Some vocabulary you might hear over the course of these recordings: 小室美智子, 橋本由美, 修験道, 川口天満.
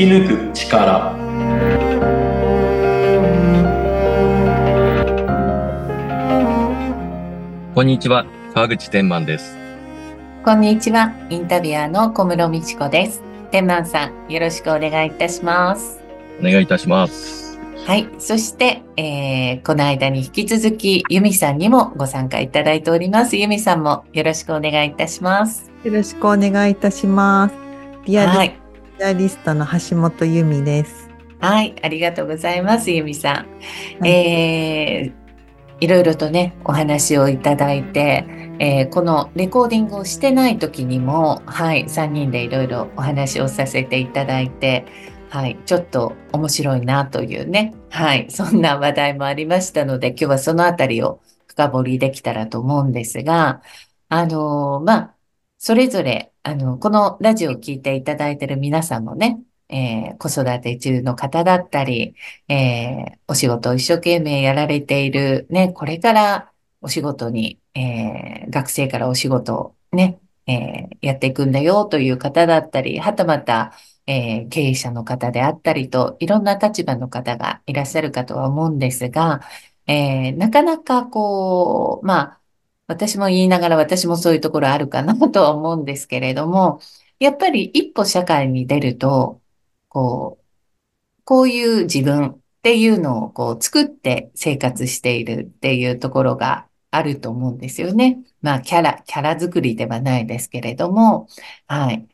き抜く力。こんにちは、川口天満です。こんにちは、インタビュアーの小室美智子です。天満さん、よろしくお願いいたします。お願いいたします。はい、そして、この間に引き続き由美さんにもご参加いただいております。由美さんもよろしくお願いいたします。よろしくお願いいたします。リアリストの橋本由美です。はい、ありがとうございます、由美さん。いろいろとね、お話をいただいて、このレコーディングをしてない時にも、はい、3人でいろいろお話をさせていただいて、はい、ちょっと面白いなというね、はい、そんな話題もありましたので、今日はそのあたりを深掘りできたらと思うんですが、それぞれ、このラジオを聞いていただいている皆さんもね、子育て中の方だったり、お仕事を一生懸命やられている、ね、これからお仕事に、学生からお仕事をね、やっていくんだよという方だったり、はたまた、経営者の方であったりと、いろんな立場の方がいらっしゃるかとは思うんですが、なかなかこう、私も言いながら私もそういうところあるかなとは思うんですけれども、やっぱり一歩社会に出ると、こういう自分っていうのを作って生活しているっていうところがあると思うんですよね。キャラ作りではないですけれども、はい。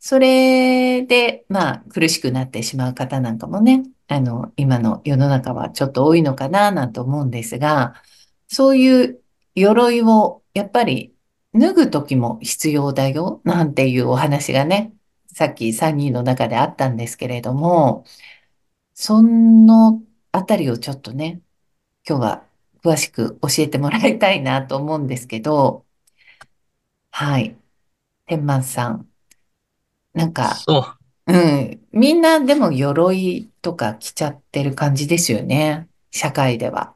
それで、苦しくなってしまう方なんかもね、今の世の中はちょっと多いのかななんて思うんですが、そういう鎧をやっぱり脱ぐときも必要だよなんていうお話がね、さっき3人の中であったんですけれども、そのあたりをちょっとね、今日は詳しく教えてもらいたいなと思うんですけど、はい、天満さん、みんなでも鎧とか着ちゃってる感じですよね、社会では。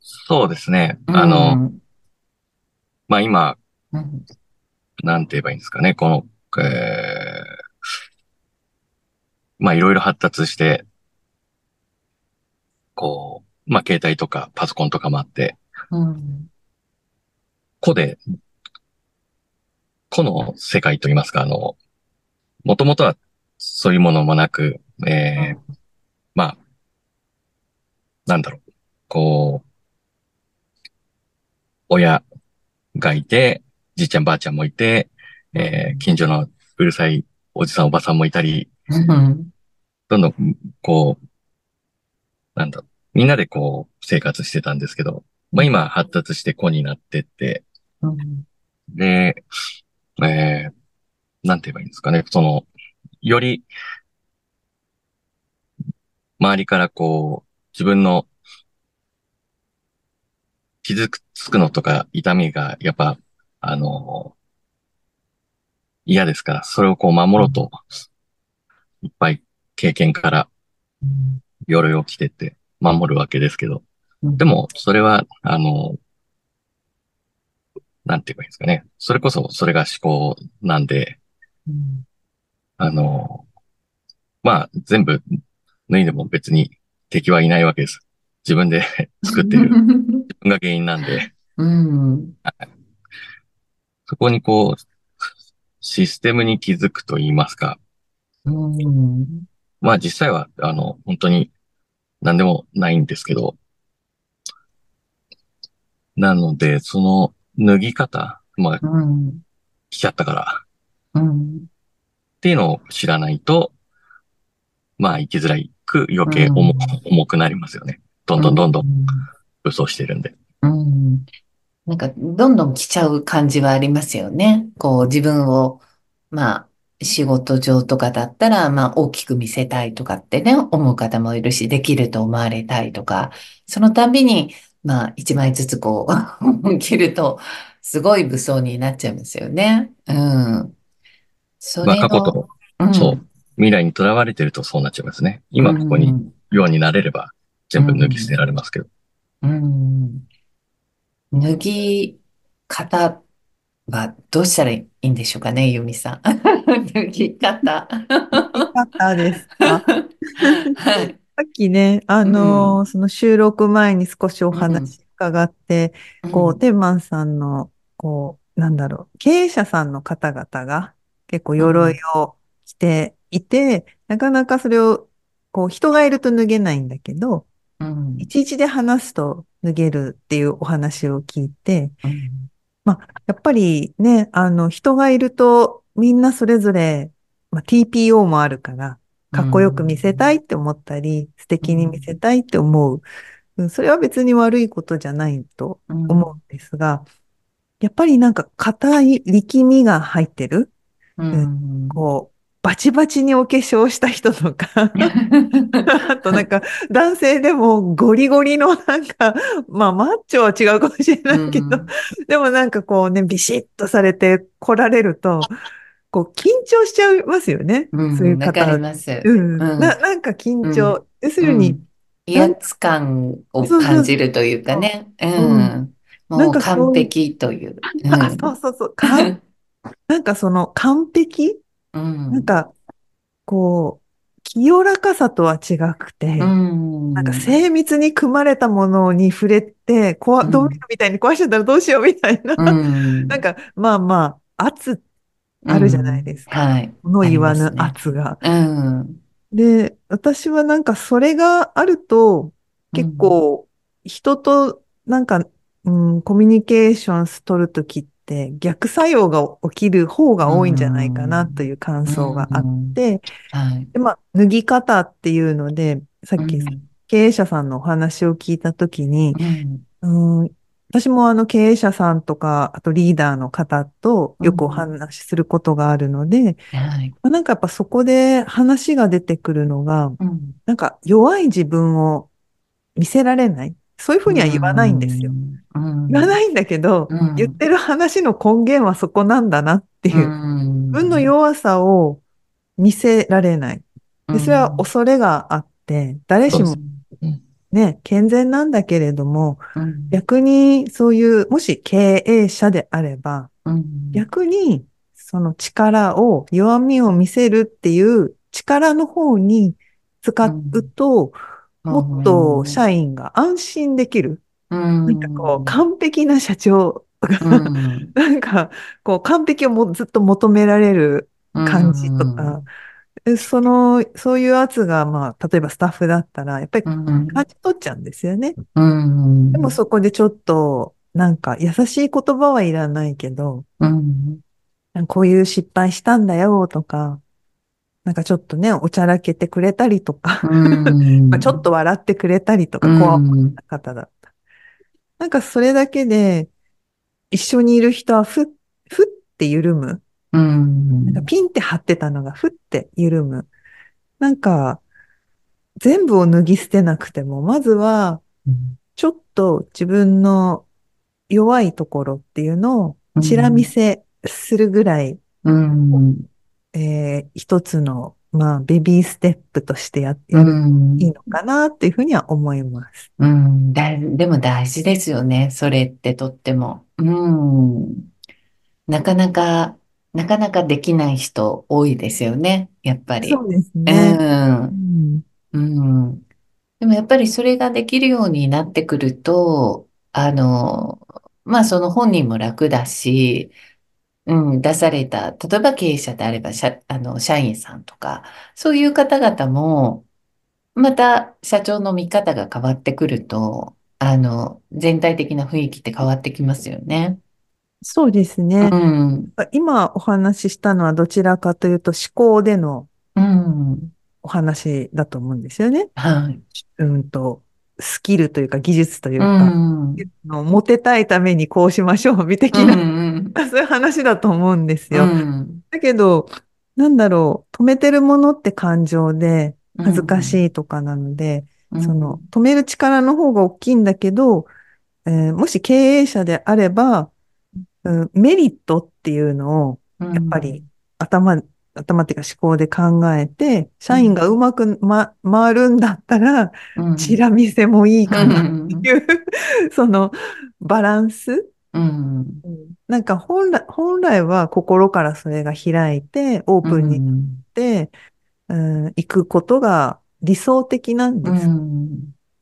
そうですね。今、なんて言えばいいんですかね。この、いろいろ発達して、携帯とかパソコンとかもあって、個の世界といいますか、もともとはそういうものもなく、親がいて、じいちゃんばあちゃんもいて、近所のうるさいおじさんおばさんもいたり、どんどんみんなで生活してたんですけど、今発達して子になってって、で、なんて言えばいいんですかね、より、周りから自分の傷つくのとか痛みがやっぱ嫌ですから、それを守ろうといっぱい経験から鎧を着てって守るわけですけど、でもそれはなんて言えばいいんですかね、それこそそれが思考なんで、全部脱いでも別に敵はいないわけです。自分で作ってる自分が原因なんで、そこにシステムに気づくと言いますか、実際は本当に何でもないんですけど、なのでその脱ぎ方、来ちゃったから、っていうのを知らないと、生きづらく余計重くなりますよね。どんどん武装してるんで。どんどん来ちゃう感じはありますよね。自分を、仕事上とかだったら、大きく見せたいとかってね、思う方もいるし、できると思われたいとか、そのたびに、一枚ずつ着ると、すごい武装になっちゃいますよね。それの過去と、未来にとらわれてるとそうなっちゃいますね。今ここに、ようになれれば、全部脱ぎ捨てられますけど。脱ぎ方はどうしたらいいんでしょうかね、由美さん。抜き方。抜き方ですか。はい。さっきね、その収録前に少しお話伺って、テンマンさんの、経営者さんの方々が結構鎧を着ていて、なかなかそれを、人がいると脱げないんだけど、いちいちで話すと脱げるっていうお話を聞いて、やっぱりね、人がいるとみんなそれぞれ、TPO もあるから、かっこよく見せたいって思ったり、素敵に見せたいって思う。それは別に悪いことじゃないと思うんですが、やっぱり硬い力みが入ってる。バチバチにお化粧した人とか、あと男性でもゴリゴリのマッチョは違うかもしれないけど、でもビシッとされて来られると、緊張しちゃいますよね。そういう方。わかります。緊張。要するに。威圧感を感じるというかね。もう完璧という。その完璧清らかさとは違くて、精密に組まれたものに触れて、ドミノみたいに壊しちゃったらどうしようみたいな、圧あるじゃないですか。物言わぬ圧が。で、私はそれがあると、結構人とコミュニケーション取るときって、逆作用が起きる方が多いんじゃないかなという感想があって、脱ぎ方っていうので、さっき経営者さんのお話を聞いたときに、私も経営者さんとか、あとリーダーの方とよくお話しすることがあるので、やっぱそこで話が出てくるのが、弱い自分を見せられない。そういうふうには言わないんですよ。言わないんだけど、言ってる話の根源はそこなんだなっていう。自分の弱さを見せられない。で、それは恐れがあって、誰しもね、健全なんだけれども、逆にそういう、もし経営者であれば、逆にその力を、弱みを見せるっていう力の方に使うと、もっと社員が安心できる。完璧な社長が、完璧をずっと求められる感じとか、そういう圧が、例えばスタッフだったら、やっぱり感じ取っちゃうんですよね。でもそこでちょっと、優しい言葉はいらないけど、こういう失敗したんだよとか、ちょっとね、おちゃらけてくれたりとか、ちょっと笑ってくれたりとか、怖かった方だった。それだけで、一緒にいる人はふって緩む。ピンって張ってたのがふって緩む。全部を脱ぎ捨てなくても、まずは、ちょっと自分の弱いところっていうのを、ちら見せするぐらい、一つの、ベビーステップとしてやるいいのかなっていうふうには思います。でも大事ですよね。それってとっても。なかなかできない人多いですよね。やっぱり。そうですね。でもやっぱりそれができるようになってくると、その本人も楽だし、出された、例えば経営者であれば、社員さんとか、そういう方々も、また社長の見方が変わってくると、全体的な雰囲気って変わってきますよね。そうですね。今お話ししたのはどちらかというと、思考での、お話だと思うんですよね。スキルというか技術というか、モテたいためにこうしましょう、美的な、そういう話だと思うんですよ。だけど、止めてるものって感情で恥ずかしいとかなので、止める力の方が大きいんだけど、もし経営者であれば、メリットっていうのを、やっぱり頭っていうか思考で考えて、社員がうまく回るんだったら、チラ見せもいいかなっていう、そのバランスなんか本来は心からそれが開いてオープンになって、行くことが理想的なんです。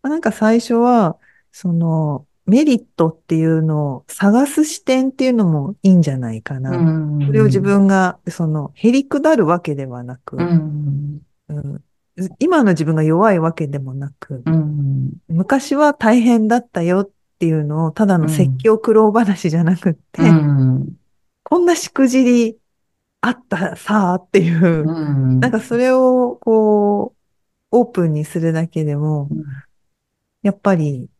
なんか最初はそのメリットっていうのを探す視点っていうのもいいんじゃないかな。それを自分がそのへりくだるわけではなく、今の自分が弱いわけでもなく、昔は大変だったよっていうのをただの説教苦労話じゃなくって、こんなしくじりあったさあっていう、なんかそれをこうオープンにするだけでも、やっぱり、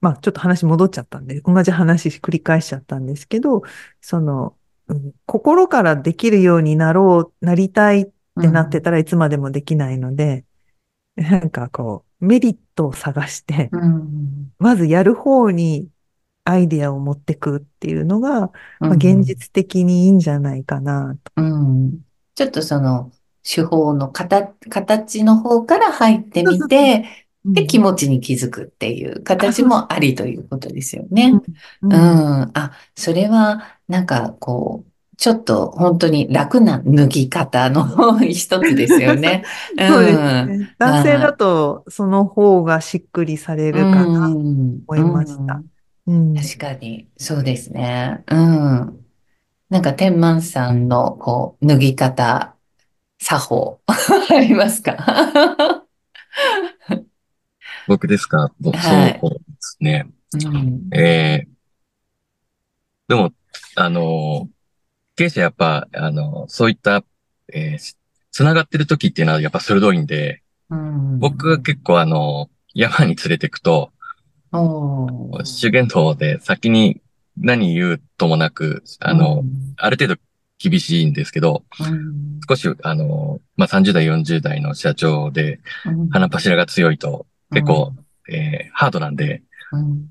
まあちょっと話戻っちゃったんで、同じ話繰り返しちゃったんですけど、その、心からできるようになりたいってなってたらいつまでもできないので、なんかこう、メリットを探して、まずやる方にアイデアを持ってくっていうのが、まあ、現実的にいいんじゃないかなと。ちょっとその手法の形の方から入ってみて、で気持ちに気づくっていう形もありということですよね。あ、それはなんかこう、ちょっと本当に楽な脱ぎ方の一つですよね。そうですね。男性だとその方がしっくりされるかなと思いました。確かに、そうですね。なんか天満さんのこう脱ぎ方、作法ありますか？僕ですか？そうですね。でも、経営者やっぱ、そういった、つながってる時っていうのはやっぱ鋭いんで、僕は結構山に連れてくと、修験道で先に何言うともなく、ある程度厳しいんですけど、少し、まあ、30代、40代の社長で、鼻柱が強いと、結構、ハードなんで、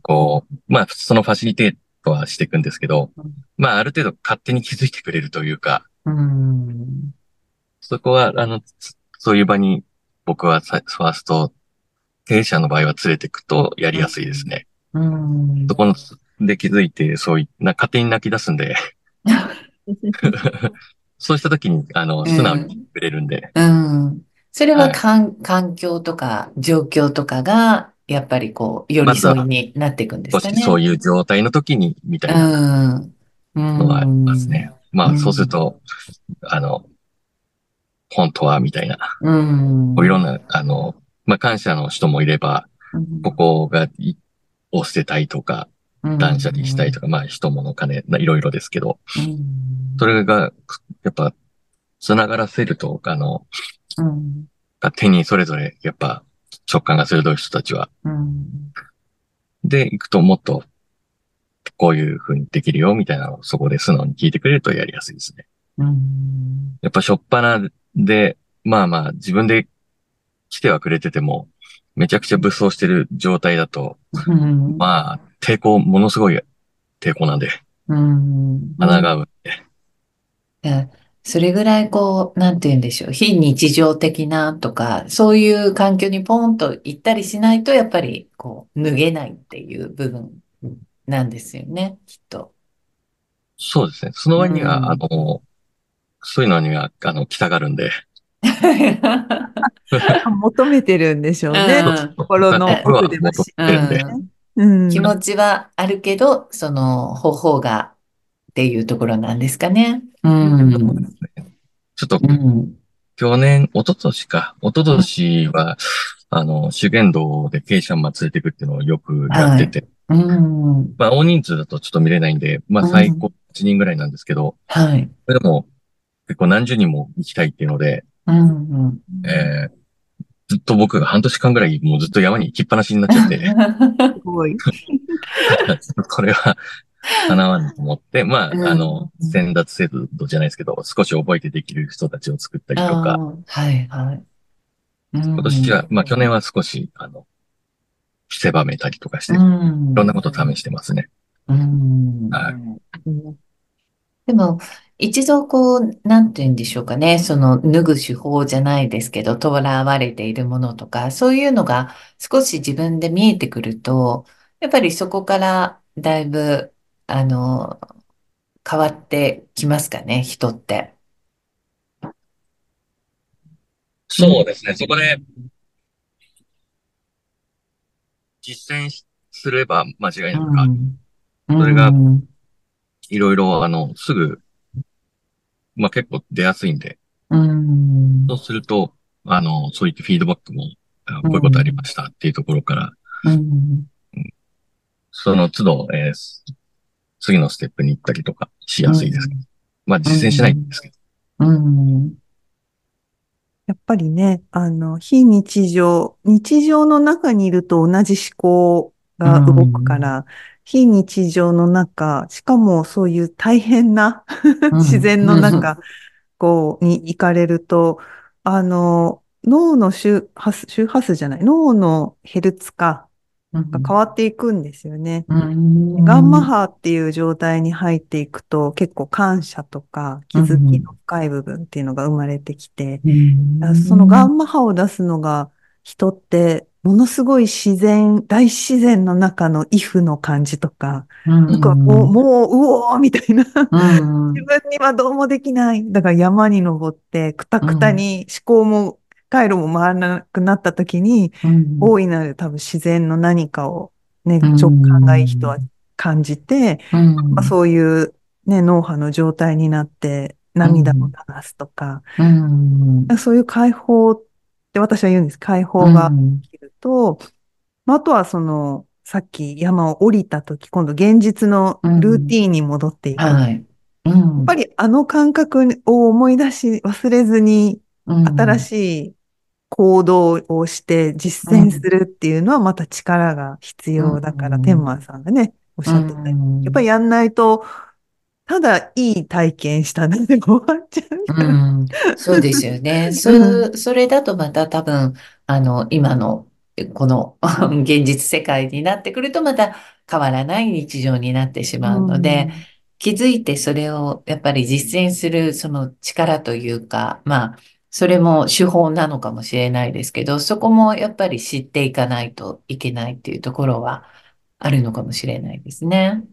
こう、まあ、そのファシリテートはしていくんですけど、まあ、ある程度勝手に気づいてくれるというか、そこは、そういう場に僕はファースト、経営者の場合は連れていくとやりやすいですね。そこで気づいて、そういう、勝手に泣き出すんで、そうした時に、素直にくれるんで。それは、環境とか、状況とかが、やっぱりこう、寄り添いになっていくんですかね。そういう状態の時に、みたいな。ありますね。まあ、そうすると、本当は、みたいな。いろんな、まあ、感謝の人もいれば、ここを捨てたいとか、断捨離したいとか、まあ、人物金、いろいろですけど、それが、やっぱ、繋がらせると、手にそれぞれ、やっぱ、直感が鋭い人たちは。で、行くともっと、こういう風にできるよ、みたいなのをそこで素直に聞いてくれるとやりやすいですね。やっぱしょっぱなで、まあまあ自分で来てはくれてても、めちゃくちゃ武装してる状態だと、まあものすごい抵抗なんで、穴が合うって。それぐらいこう、なんて言うんでしょう、非日常的なとか、そういう環境にポンと行ったりしないと、やっぱりこう、脱げないっていう部分。なんですよね、きっと。そうですね。その割には、そういうのには、来たがるんで。求めてるんでしょうね。心の奥でも知ってるんで。気持ちはあるけど、その方法がっていうところなんですかね。ちょっと、一昨年は、修験道で経営者も連れていくっていうのをよくやってて。まあ、大人数だとちょっと見れないんで、まあ、最高1人ぐらいなんですけど、それでも、結構何十人も行きたいっていうので、ずっと僕が半年間ぐらい、もうずっと山に行きっぱなしになっちゃって、すごい。これは、叶わんと思って、まあ、先達制度じゃないですけど、少し覚えてできる人たちを作ったりとか、今年は、まあ、去年は少し、狭めたりとかして、いろんなことを試してますね。でも、一度こう、なんて言うんでしょうかね、その脱ぐ手法じゃないですけど、とらわれているものとか、そういうのが少し自分で見えてくると、やっぱりそこからだいぶあの、変わってきますかね、人って。うそうん。ですね。そこで実践すれば間違いうなく変わる。ん。うそれがん。いろいろ、すぐ、まあ、結構出やすいんで、うそうん。すると、そういったフィードバックも、うこういうことありん。ましたっていうところから、うん。うんその都度、次のステップに行ったりとかしうやすいですけど。ん。まあ、う実践しないんでん。すけど。うんやっぱりね、非日常の中にいると同じ思考うが動くかん。ら、非日常の中、しかもそういう大変な う自ん。然のうん中、に行かれると、脳の周波数じゃない、脳のヘルツ化うが変んわっていくんですよね。うガンマん波っていう状態に入っていくと、結構感謝とかう気づきんの深い部分っていうのが生まれてきて、うそのガんンマ波を出すのが、人ってものすごい大自然の中のイフの感じとか、う僕はこう、んもう、うおーみたいな。自分にはどうもできない。だから山に登って、くたうくたんに思考も回路も回らなくなった時に、うん大いなる多分自然の何かをね、うん直感がいい人は感じて、うまあ、んそういうね、脳波の状態になってう涙をん流すとか、うんそういう解放って私は言うんです。解う放がん起きると、まあ、あとはさっき山を降りた時、今度現実のうルーんティンに戻っていく。やはっい。うぱん。りあの感覚を思い出し忘れずにう新ん。しい行動をしてう実践すん。るっていうのはまた力が必う要だから、天ん。満さんがね、おっうしゃってたように。やっぱりん。やんないと、ただいい体験したなで終わっちゃうから。そうですよね。うん。それだとまた多分、今の、この 現実世界になってくるとまた変わらない日常になってしうまうので、ん。気づいてそれをやっぱり実践するその力というか、まあ、それも手法なのかもしれないですけど、そこもやっぱり知っていかないといけないっていうところはあるのかもしれないですね。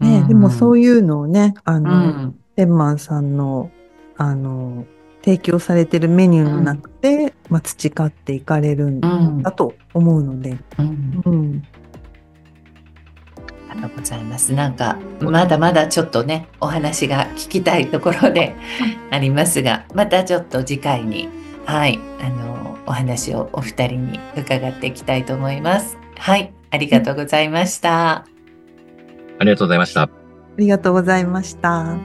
うねえ、でもん。そういうのをね、うん。天満さんの、あの、提供されてるメニューうのん。中で、まあ、培っていかれるんうん。だと思うので。うんうん。ありがとうございます。なんか、まだまだちょっとね、お話が聞きたいところで ありますが、またちょっと次回に、お話をお二人に伺っていきたいと思います。はい、ありがとうございました。ありがとうございました。ありがとうございました。